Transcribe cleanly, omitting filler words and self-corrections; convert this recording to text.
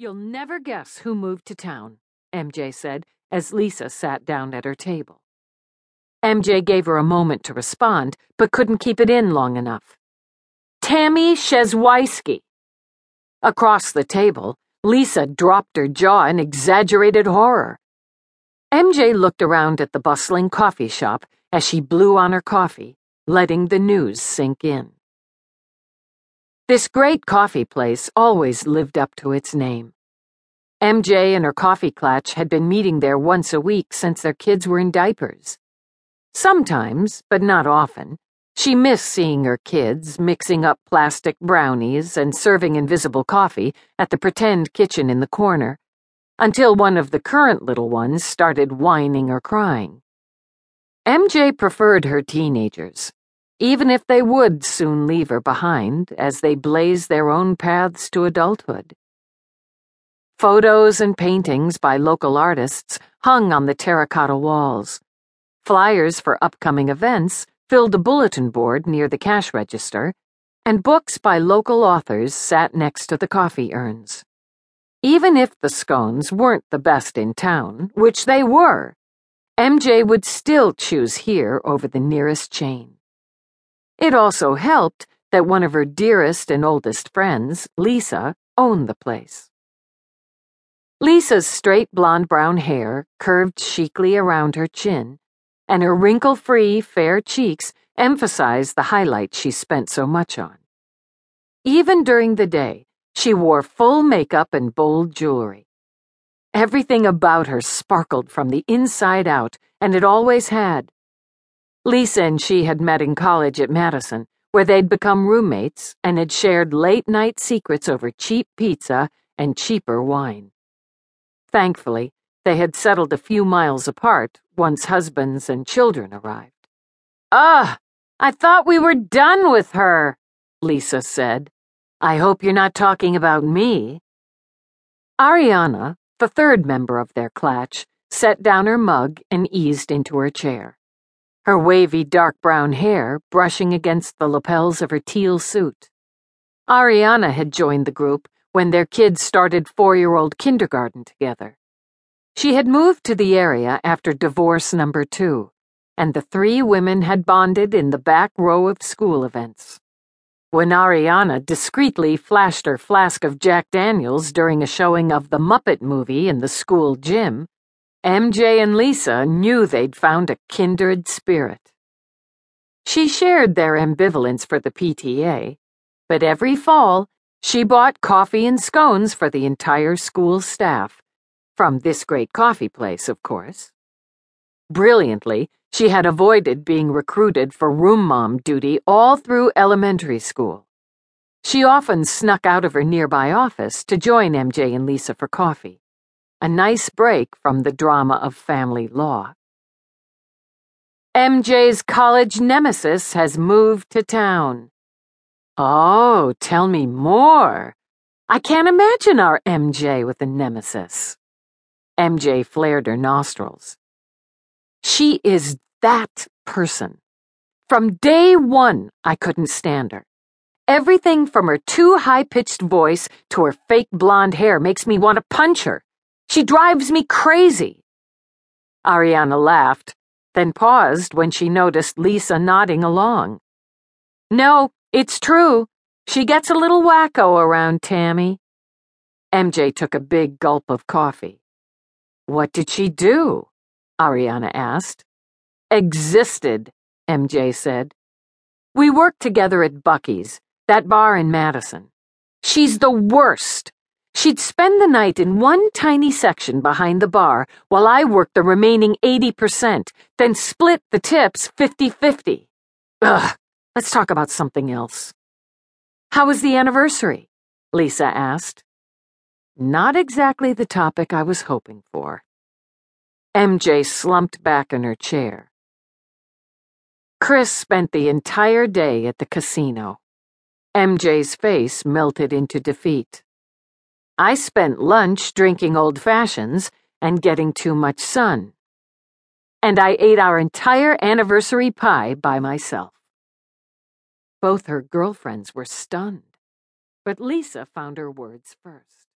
You'll never guess who moved to town, MJ said as Lisa sat down at her table. MJ gave her a moment to respond, but couldn't keep it in long enough. Tammy Shezwiski. Across the table, Lisa dropped her jaw in exaggerated horror. MJ looked around at the bustling coffee shop as she blew on her coffee, letting the news sink in. This great coffee place always lived up to its name. MJ and her coffee clatch had been meeting there once a week since their kids were in diapers. Sometimes, but not often, she missed seeing her kids mixing up plastic brownies and serving invisible coffee at the pretend kitchen in the corner, until one of the current little ones started whining or crying. MJ preferred her teenagers, even if they would soon leave her behind as they blazed their own paths to adulthood. Photos and paintings by local artists hung on the terracotta walls. Flyers for upcoming events filled the bulletin board near the cash register, and books by local authors sat next to the coffee urns. Even if the scones weren't the best in town, which they were, MJ would still choose here over the nearest chain. It also helped that one of her dearest and oldest friends, Lisa, owned the place. Lisa's straight blonde brown hair curved chicly around her chin, and her wrinkle-free, fair cheeks emphasized the highlight she spent so much on. Even during the day, she wore full makeup and bold jewelry. Everything about her sparkled from the inside out, and it always had. Lisa and she had met in college at Madison, where they'd become roommates and had shared late-night secrets over cheap pizza and cheaper wine. Thankfully, they had settled a few miles apart once husbands and children arrived. "Ugh, I thought we were done with her," Lisa said. "I hope you're not talking about me." Ariana, the third member of their clatch, set down her mug and eased into her chair, her wavy dark brown hair brushing against the lapels of her teal suit. Ariana had joined the group when their kids started 4-year-old kindergarten together. She had moved to the area after divorce number 2, and the three women had bonded in the back row of school events. When Ariana discreetly flashed her flask of Jack Daniels during a showing of the Muppet movie in the school gym, MJ and Lisa knew they'd found a kindred spirit. She shared their ambivalence for the PTA, but every fall, she bought coffee and scones for the entire school staff, from this great coffee place, of course. Brilliantly, she had avoided being recruited for room mom duty all through elementary school. She often snuck out of her nearby office to join MJ and Lisa for coffee, a nice break from the drama of family law. MJ's college nemesis has moved to town. Oh, tell me more. I can't imagine our MJ with a nemesis. MJ flared her nostrils. She is that person. From day one, I couldn't stand her. Everything from her too high-pitched voice to her fake blonde hair makes me want to punch her. She drives me crazy. Ariana laughed, then paused when she noticed Lisa nodding along. No, it's true. She gets a little wacko around Tammy. MJ took a big gulp of coffee. What did she do? Ariana asked. Existed, MJ said. We worked together at Bucky's, that bar in Madison. She's the worst. She'd spend the night in one tiny section behind the bar while I worked the remaining 80%, then split the tips 50-50. Ugh, let's talk about something else. How was the anniversary? Lisa asked. Not exactly the topic I was hoping for. MJ slumped back in her chair. Chris spent the entire day at the casino. MJ's face melted into defeat. I spent lunch drinking old fashions and getting too much sun. And I ate our entire anniversary pie by myself. Both her girlfriends were stunned, but Lisa found her words first.